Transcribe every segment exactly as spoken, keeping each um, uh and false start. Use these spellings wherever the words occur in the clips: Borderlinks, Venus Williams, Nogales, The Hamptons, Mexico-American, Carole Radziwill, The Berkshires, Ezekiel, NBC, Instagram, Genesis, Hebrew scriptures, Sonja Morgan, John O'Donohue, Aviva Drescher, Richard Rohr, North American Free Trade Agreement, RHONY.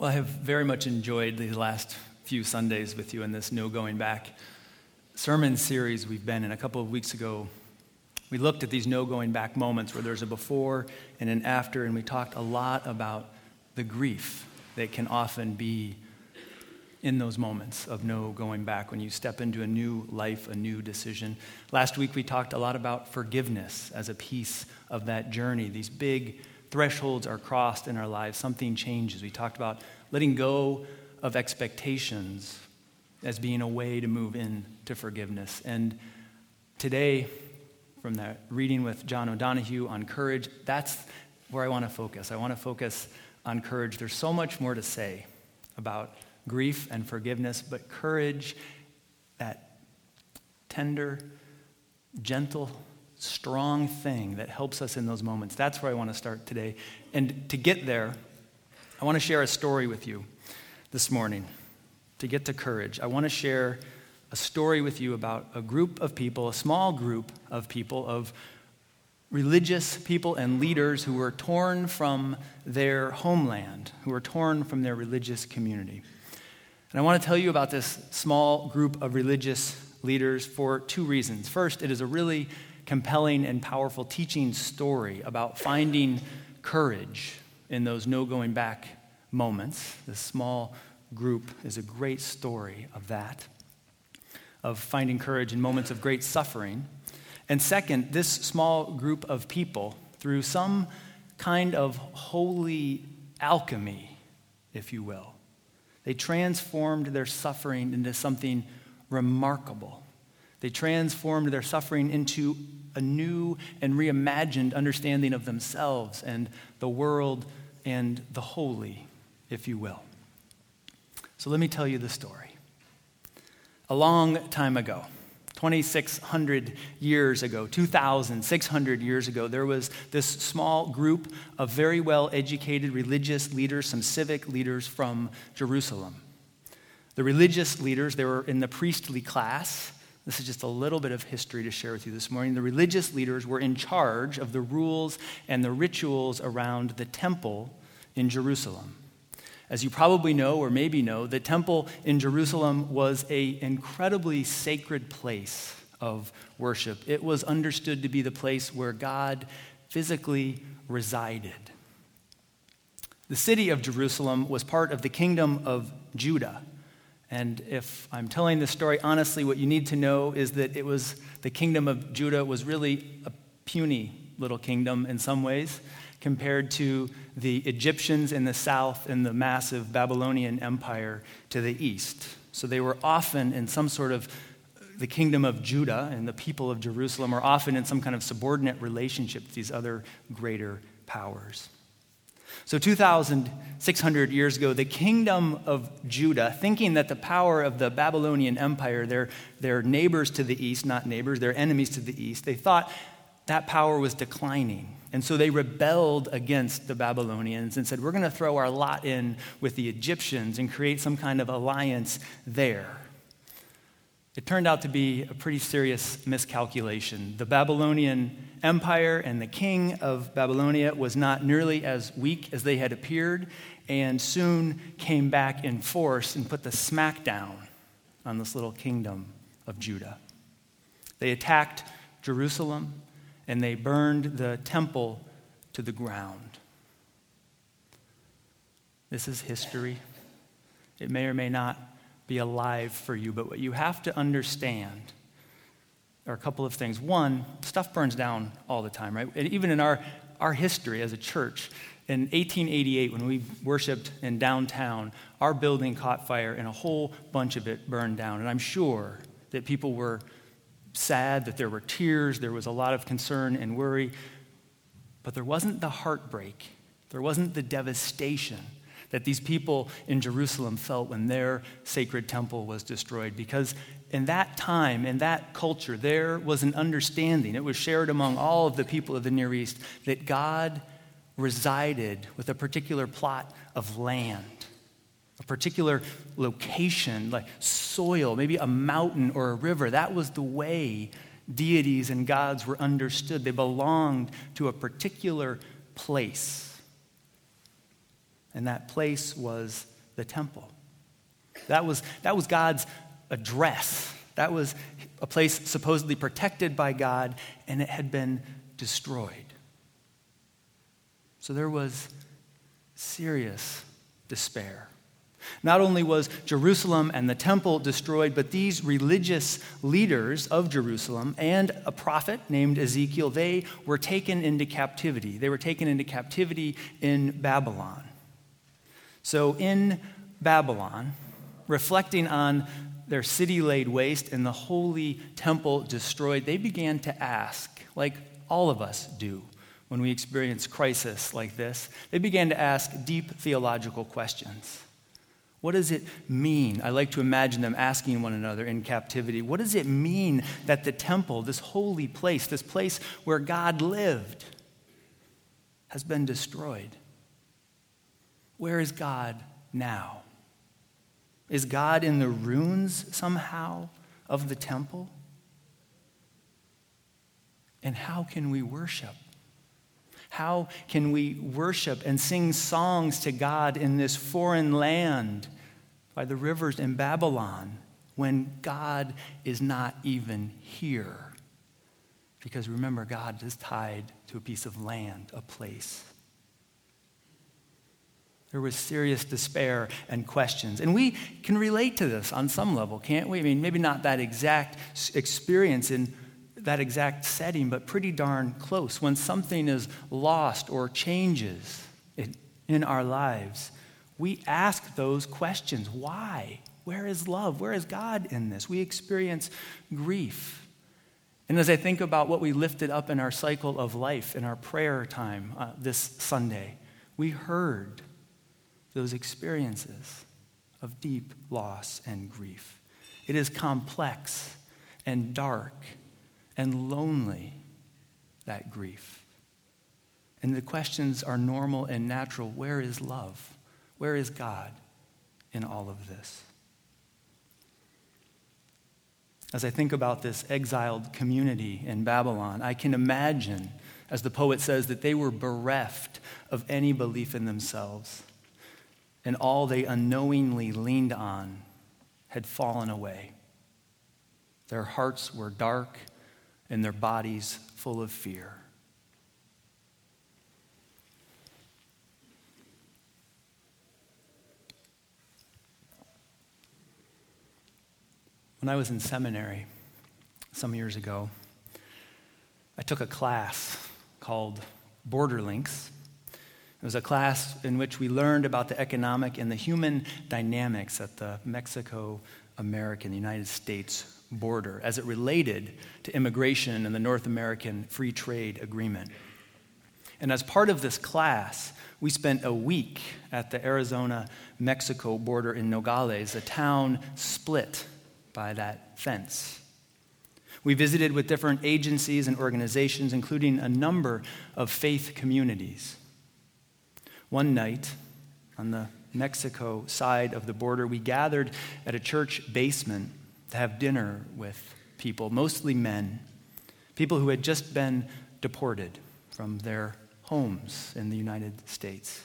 Well, I have very much enjoyed these last few Sundays with you in this No Going Back sermon series we've been in. A couple of weeks ago, we looked at these no going back moments where there's a before and an after, and we talked a lot about the grief that can often be in those moments of no going back when you step into a new life, a new decision. Last week, we talked a lot about forgiveness as a piece of that journey. These big thresholds are crossed in our lives. Something changes. We talked about letting go of expectations as being a way to move into forgiveness. And today, from that reading with John O'Donohue on courage, that's where I want to focus. I want to focus on courage. There's so much more to say about grief and forgiveness, but courage, that tender, gentle, strong thing that helps us in those moments. That's where I want to start today. And to get there, I want to share a story with you this morning. To get to courage, I want to share a story with you about a group of people, a small group of people, of religious people and leaders who were torn from their homeland, who were torn from their religious community. And I want to tell you about this small group of religious leaders for two reasons. First, it is a really compelling and powerful teaching story about finding courage in those no going back moments. This small group is a great story of that, of finding courage in moments of great suffering. And second, this small group of people, through some kind of holy alchemy, if you will, they transformed their suffering into something remarkable. They transformed their suffering into a new and reimagined understanding of themselves and the world and the holy, if you will. So let me tell you the story. A long time ago, twenty-six hundred years ago, two thousand six hundred years ago, there was this small group of very well-educated religious leaders, some civic leaders from Jerusalem. The religious leaders, they were in the priestly class. This is just a little bit of history to share with you this morning. The religious leaders were in charge of the rules and the rituals around the temple in Jerusalem. As you probably know, or maybe know, the temple in Jerusalem was an incredibly sacred place of worship. It was understood to be the place where God physically resided. The city of Jerusalem was part of the kingdom of Judah. And if I'm telling this story honestly, what you need to know is that it was the kingdom of Judah was really a puny little kingdom in some ways, compared to the Egyptians in the south and the massive Babylonian Empire to the east. So they were often in some sort of, the kingdom of Judah and the people of Jerusalem are often in some kind of subordinate relationship to these other greater powers. So two thousand six hundred years ago, the kingdom of Judah, thinking that the power of the Babylonian Empire, their, their neighbors to the east, not neighbors, their enemies to the east, they thought that power was declining. And so they rebelled against the Babylonians and said, we're going to throw our lot in with the Egyptians and create some kind of alliance there. It turned out to be a pretty serious miscalculation. The Babylonian Empire and the king of Babylonia was not nearly as weak as they had appeared, and soon came back in force and put the smackdown on this little kingdom of Judah. They attacked Jerusalem, and they burned the temple to the ground. This is history. It may or may not be alive for you, but what you have to understand are a couple of things. One, stuff burns down all the time, right? And even in our, our history as a church, in eighteen eighty-eight, when we worshiped in downtown, our building caught fire and a whole bunch of it burned down. And I'm sure that people were sad, that there were tears, there was a lot of concern and worry, but there wasn't the heartbreak, there wasn't the devastation that these people in Jerusalem felt when their sacred temple was destroyed, because in that time, in that culture, there was an understanding, it was shared among all of the people of the Near East, that God resided with a particular plot of land, a particular location, like soil, maybe a mountain or a river. That was the way deities and gods were understood. They belonged to a particular place. And that place was the temple. That was, that was God's address. That was a place supposedly protected by God, and it had been destroyed. So there was serious despair. Not only was Jerusalem and the temple destroyed, but these religious leaders of Jerusalem and a prophet named Ezekiel, they were taken into captivity. They were taken into captivity in Babylon. So in Babylon, reflecting on their city laid waste and the holy temple destroyed, they began to ask, like all of us do when we experience crisis like this, they began to ask deep theological questions. What does it mean? I like to imagine them asking one another in captivity, what does it mean that the temple, this holy place, this place where God lived, has been destroyed? Where is God now? Is God in the ruins somehow of the temple? And how can we worship? How can we worship and sing songs to God in this foreign land by the rivers in Babylon when God is not even here? Because remember, God is tied to a piece of land, a place. There was serious despair and questions. And we can relate to this on some level, can't we? I mean, maybe not that exact experience in that exact setting, but pretty darn close. When something is lost or changes in our lives, we ask those questions. Why? Where is love? Where is God in this? We experience grief. And as I think about what we lifted up in our cycle of life, in our prayer time uh, this Sunday, we heard those experiences of deep loss and grief. It is complex and dark and lonely, that grief. And the questions are normal and natural. Where is love? Where is God in all of this? As I think about this exiled community in Babylon, I can imagine, as the poet says, that they were bereft of any belief in themselves. And all they unknowingly leaned on had fallen away. Their hearts were dark and their bodies full of fear. When I was in seminary some years ago, I took a class called Borderlinks. It was a class in which we learned about the economic and the human dynamics at the Mexico-American, United States border as it related to immigration and the North American Free Trade Agreement. And as part of this class, we spent a week at the Arizona-Mexico border in Nogales, a town split by that fence. We visited with different agencies and organizations, including a number of faith communities. One night, on the Mexico side of the border, we gathered at a church basement to have dinner with people, mostly men, people who had just been deported from their homes in the United States,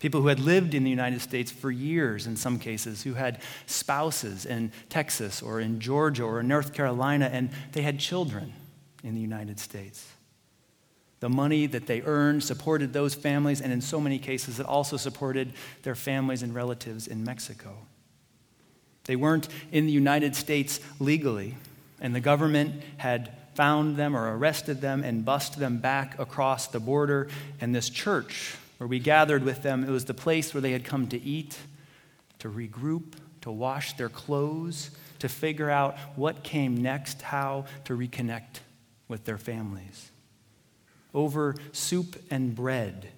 people who had lived in the United States for years in some cases, who had spouses in Texas or in Georgia or in North Carolina, and they had children in the United States. The money that they earned supported those families, and in so many cases, it also supported their families and relatives in Mexico. They weren't in the United States legally, and the government had found them or arrested them and bussed them back across the border. And this church where we gathered with them, it was the place where they had come to eat, to regroup, to wash their clothes, to figure out what came next, how to reconnect with their families. Over soup and bread,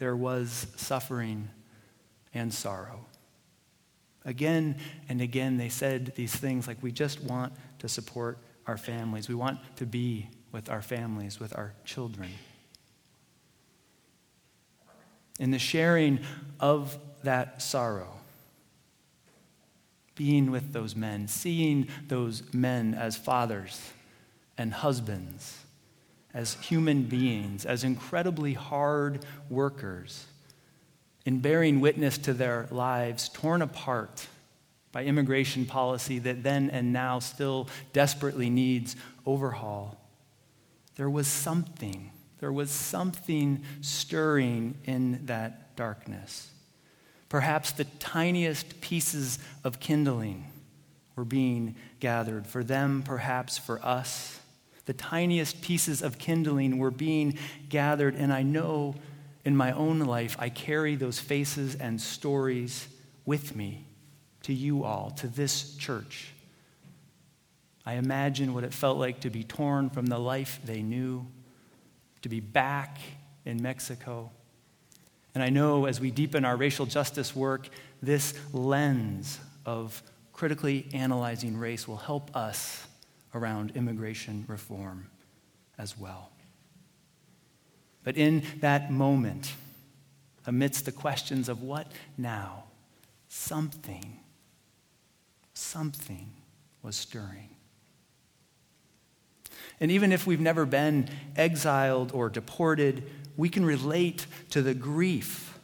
there was suffering and sorrow. Again and again, they said these things like, we just want to support our families. We want to be with our families, with our children. In the sharing of that sorrow, being with those men, seeing those men as fathers and husbands, as human beings, as incredibly hard workers, in bearing witness to their lives torn apart by immigration policy that then and now still desperately needs overhaul, there was something, there was something stirring in that darkness. Perhaps the tiniest pieces of kindling were being gathered. For them, perhaps for us, the tiniest pieces of kindling were being gathered, and I know in my own life I carry those faces and stories with me to you all, to this church. I imagine what it felt like to be torn from the life they knew, to be back in Mexico. And I know as we deepen our racial justice work, this lens of critically analyzing race will help us around immigration reform as well. But in that moment, amidst the questions of what now, something, something was stirring. And even if we've never been exiled or deported, we can relate to the grief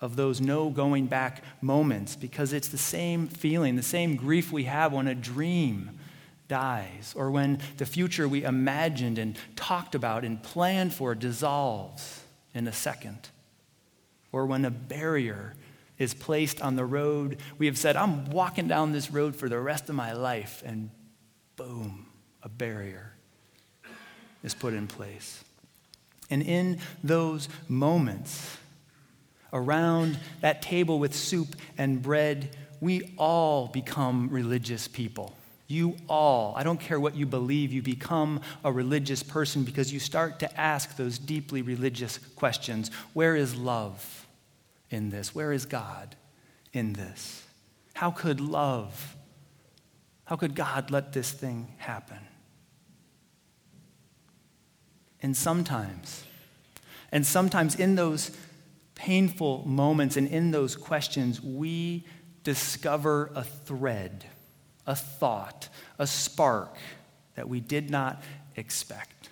of those no going back moments, because it's the same feeling, the same grief we have when a dream dies, or when the future we imagined and talked about and planned for dissolves in a second, or when a barrier is placed on the road. We have said, I'm walking down this road for the rest of my life, and boom, a barrier is put in place. And in those moments, around that table with soup and bread, we all become religious people. You all, I don't care what you believe, you become a religious person because you start to ask those deeply religious questions. Where is love in this? Where is God in this? How could love, how could God let this thing happen? And sometimes, and sometimes in those painful moments and in those questions, we discover a thread, a thought, a spark that we did not expect.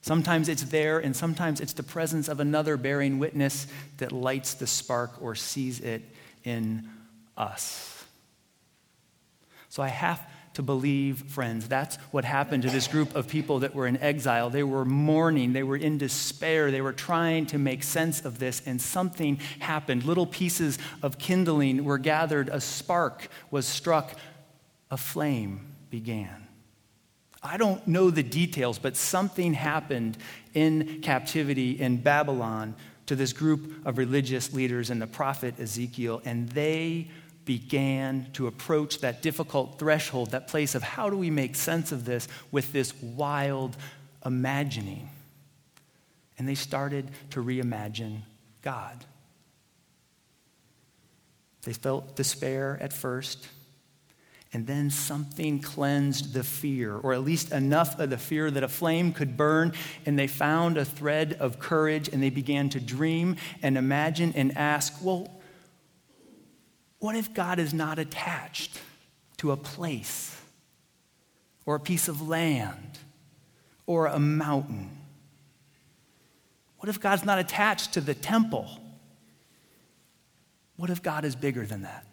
Sometimes it's there, and sometimes it's the presence of another bearing witness that lights the spark or sees it in us. So I have to believe, friends, that's what happened to this group of people that were in exile. They were mourning. They were in despair. They were trying to make sense of this, and something happened. Little pieces of kindling were gathered. A spark was struck. A flame began. I don't know the details, but something happened in captivity in Babylon to this group of religious leaders and the prophet Ezekiel, and they began to approach that difficult threshold, that place of how do we make sense of this with this wild imagining. And they started to reimagine God. They felt despair at first, and then something cleansed the fear, or at least enough of the fear that a flame could burn, and they found a thread of courage, and they began to dream and imagine and ask, well, what if God is not attached to a place or a piece of land or a mountain? What if God's not attached to the temple? What if God is bigger than that?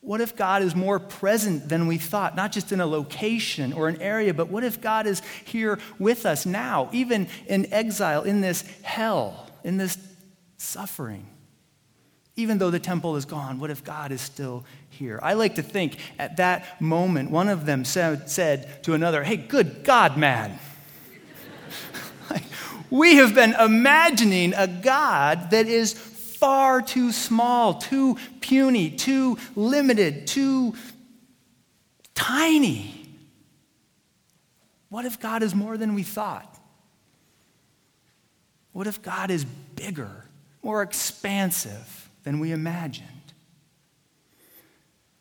What if God is more present than we thought, not just in a location or an area, but what if God is here with us now, even in exile, in this hell, in this suffering? Even though the temple is gone, what if God is still here? I like to think at that moment, one of them said to another, hey, good God, man. Like, we have been imagining a God that is far too small, too puny, too limited, too tiny. What if God is more than we thought? What if God is bigger, more expansive than we imagined?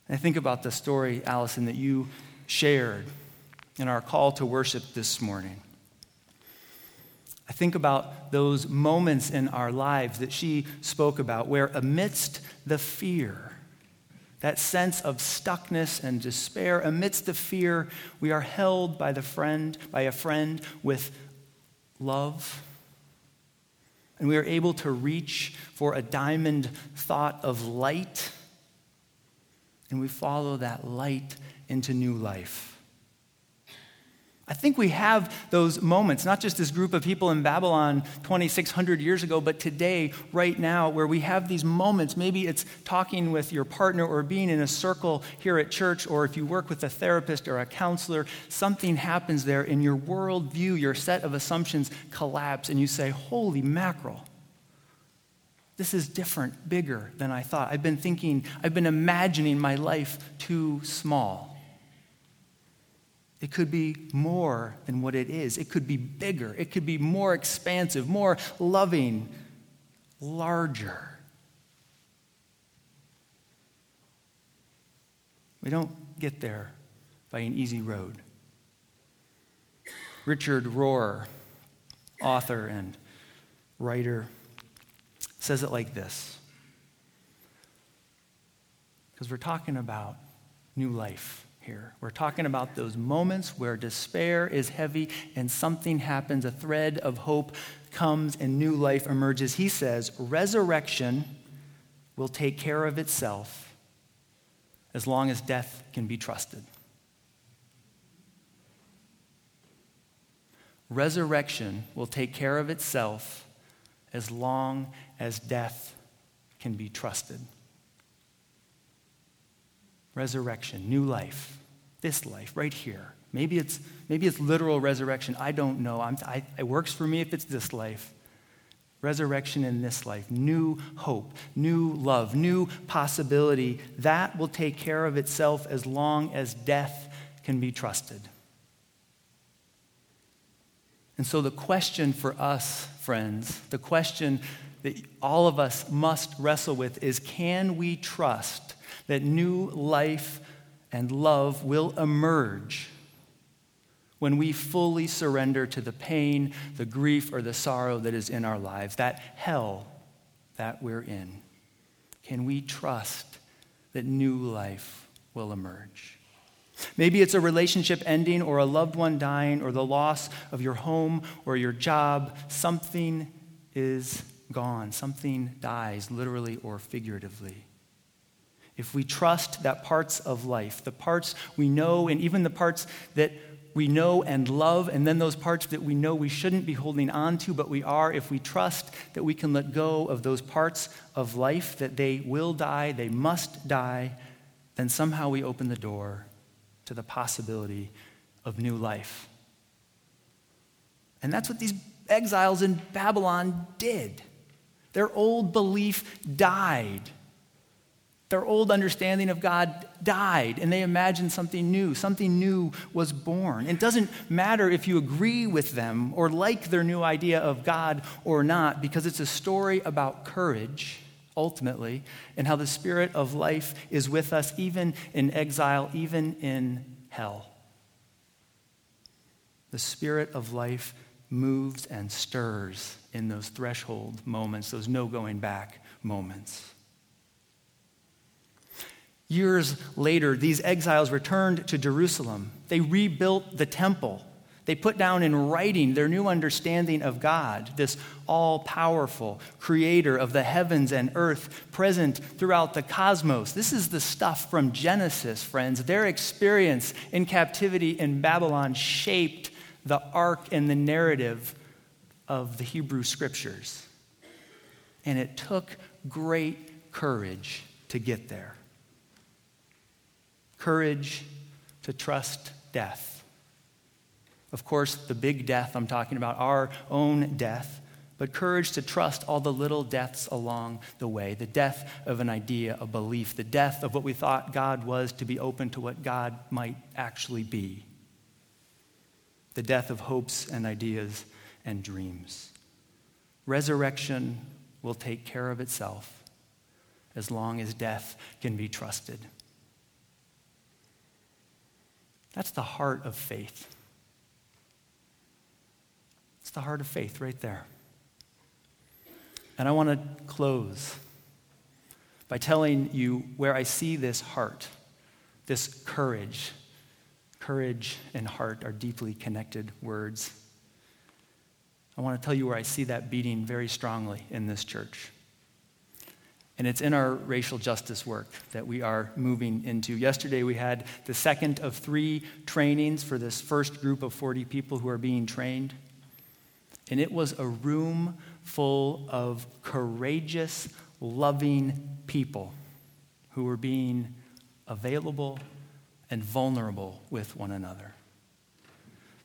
And I think about the story, Allison, that you shared in our call to worship this morning. I think about those moments in our lives that she spoke about where amidst the fear, that sense of stuckness and despair, amidst the fear, we are held by the friend, by a friend with love and we are able to reach for a diamond thought of light, and we follow that light into new life. I think we have those moments, not just this group of people in Babylon twenty-six hundred years ago, but today, right now, where we have these moments. Maybe it's talking with your partner or being in a circle here at church, or if you work with a therapist or a counselor, something happens there and your worldview, your set of assumptions collapse, and you say, holy mackerel, this is different, bigger than I thought. I've been thinking, I've been imagining my life too small. It could be more than what it is. It could be bigger. It could be more expansive, more loving, larger. We don't get there by an easy road. Richard Rohr, author and writer, says it like this, because we're talking about new life. We're talking about those moments where despair is heavy and something happens, a thread of hope comes and new life emerges. He says, resurrection will take care of itself as long as death can be trusted. Resurrection will take care of itself as long as death can be trusted. Resurrection, new life, this life right here. Maybe it's maybe it's literal resurrection. I don't know. I'm, I, it works for me if it's this life. Resurrection in this life, new hope, new love, new possibility. That will take care of itself as long as death can be trusted. And so the question for us, friends, the question that all of us must wrestle with is, can we trust that new life and love will emerge when we fully surrender to the pain, the grief, or the sorrow that is in our lives, that hell that we're in? Can we trust that new life will emerge? Maybe it's a relationship ending or a loved one dying or the loss of your home or your job. Something is gone. Something dies, literally or figuratively. If we trust that parts of life, the parts we know and even the parts that we know and love, and then those parts that we know we shouldn't be holding on to but we are, if we trust that we can let go of those parts of life, that they will die, they must die, then somehow we open the door to the possibility of new life. And that's what these exiles in Babylon did. Their old belief died. Their old understanding of God died, and they imagined something new. Something new was born. It doesn't matter if you agree with them or like their new idea of God or not, because it's a story about courage, ultimately, and how the Spirit of life is with us even in exile, even in hell. The Spirit of life moves and stirs in those threshold moments, those no going back moments. Years later, these exiles returned to Jerusalem. They rebuilt the temple. They put down in writing their new understanding of God, this all-powerful creator of the heavens and earth, present throughout the cosmos. This is the stuff from Genesis, friends. Their experience in captivity in Babylon shaped the arc and the narrative of the Hebrew scriptures. And it took great courage to get there. Courage to trust death. Of course, the big death I'm talking about, our own death, but courage to trust all the little deaths along the way, the death of an idea, a belief, the death of what we thought God was, to be open to what God might actually be, the death of hopes and ideas and dreams. Resurrection will take care of itself as long as death can be trusted. That's the heart of faith. It's the heart of faith right there. And I want to close by telling you where I see this heart, this courage. Courage and heart are deeply connected words. I I want to tell you where I see that beating very strongly in this church. And it's in our racial justice work that we are moving into. Yesterday, we had the second of three trainings for this first group of forty people who are being trained. And it was a room full of courageous, loving people who were being available and vulnerable with one another.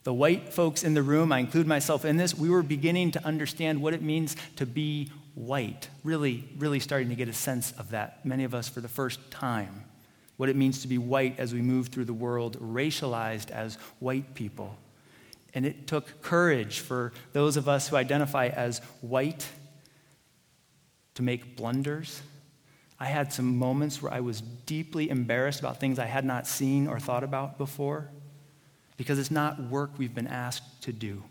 The white folks in the room, I include myself in this, we were beginning to understand what it means to be white, really, really starting to get a sense of that, many of us for the first time, what it means to be white as we move through the world, racialized as white people. And it took courage for those of us who identify as white to make blunders. I had some moments where I was deeply embarrassed about things I had not seen or thought about before, because it's not work we've been asked to do.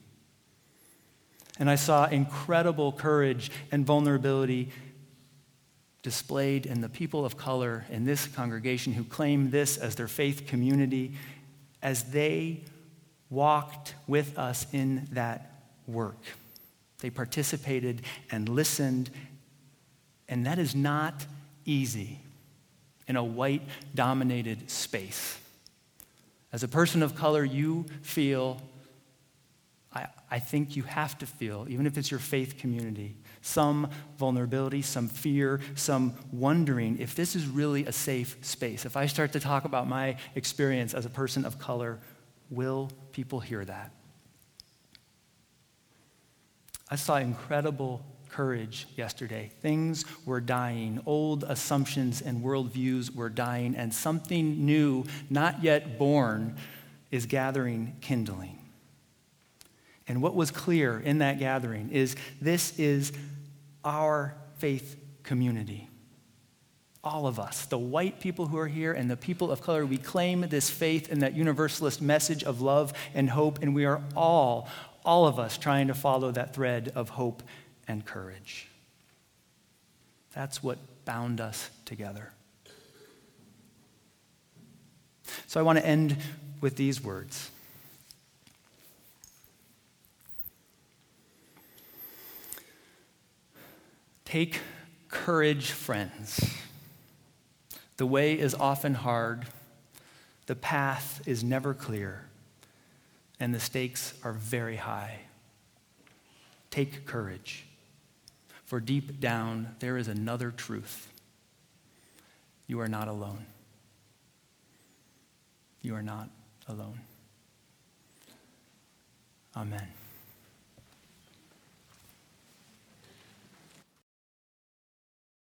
And I saw incredible courage and vulnerability displayed in the people of color in this congregation who claim this as their faith community as they walked with us in that work. They participated and listened, and that is not easy in a white-dominated space. As a person of color, you feel I think you have to feel, even if it's your faith community, some vulnerability, some fear, some wondering if this is really a safe space. If I start to talk about my experience as a person of color, will people hear that? I saw incredible courage yesterday. Things were dying. Old assumptions and worldviews were dying, and something new, not yet born, is gathering, kindling. And what was clear in that gathering is this is our faith community. All of us, the white people who are here and the people of color, we claim this faith and that universalist message of love and hope, and we are all, all of us trying to follow that thread of hope and courage. That's what bound us together. So I want to end with these words. Take courage, friends. The way is often hard, the path is never clear, and the stakes are very high. Take courage, for deep down there is another truth. You are not alone. You are not alone. Amen.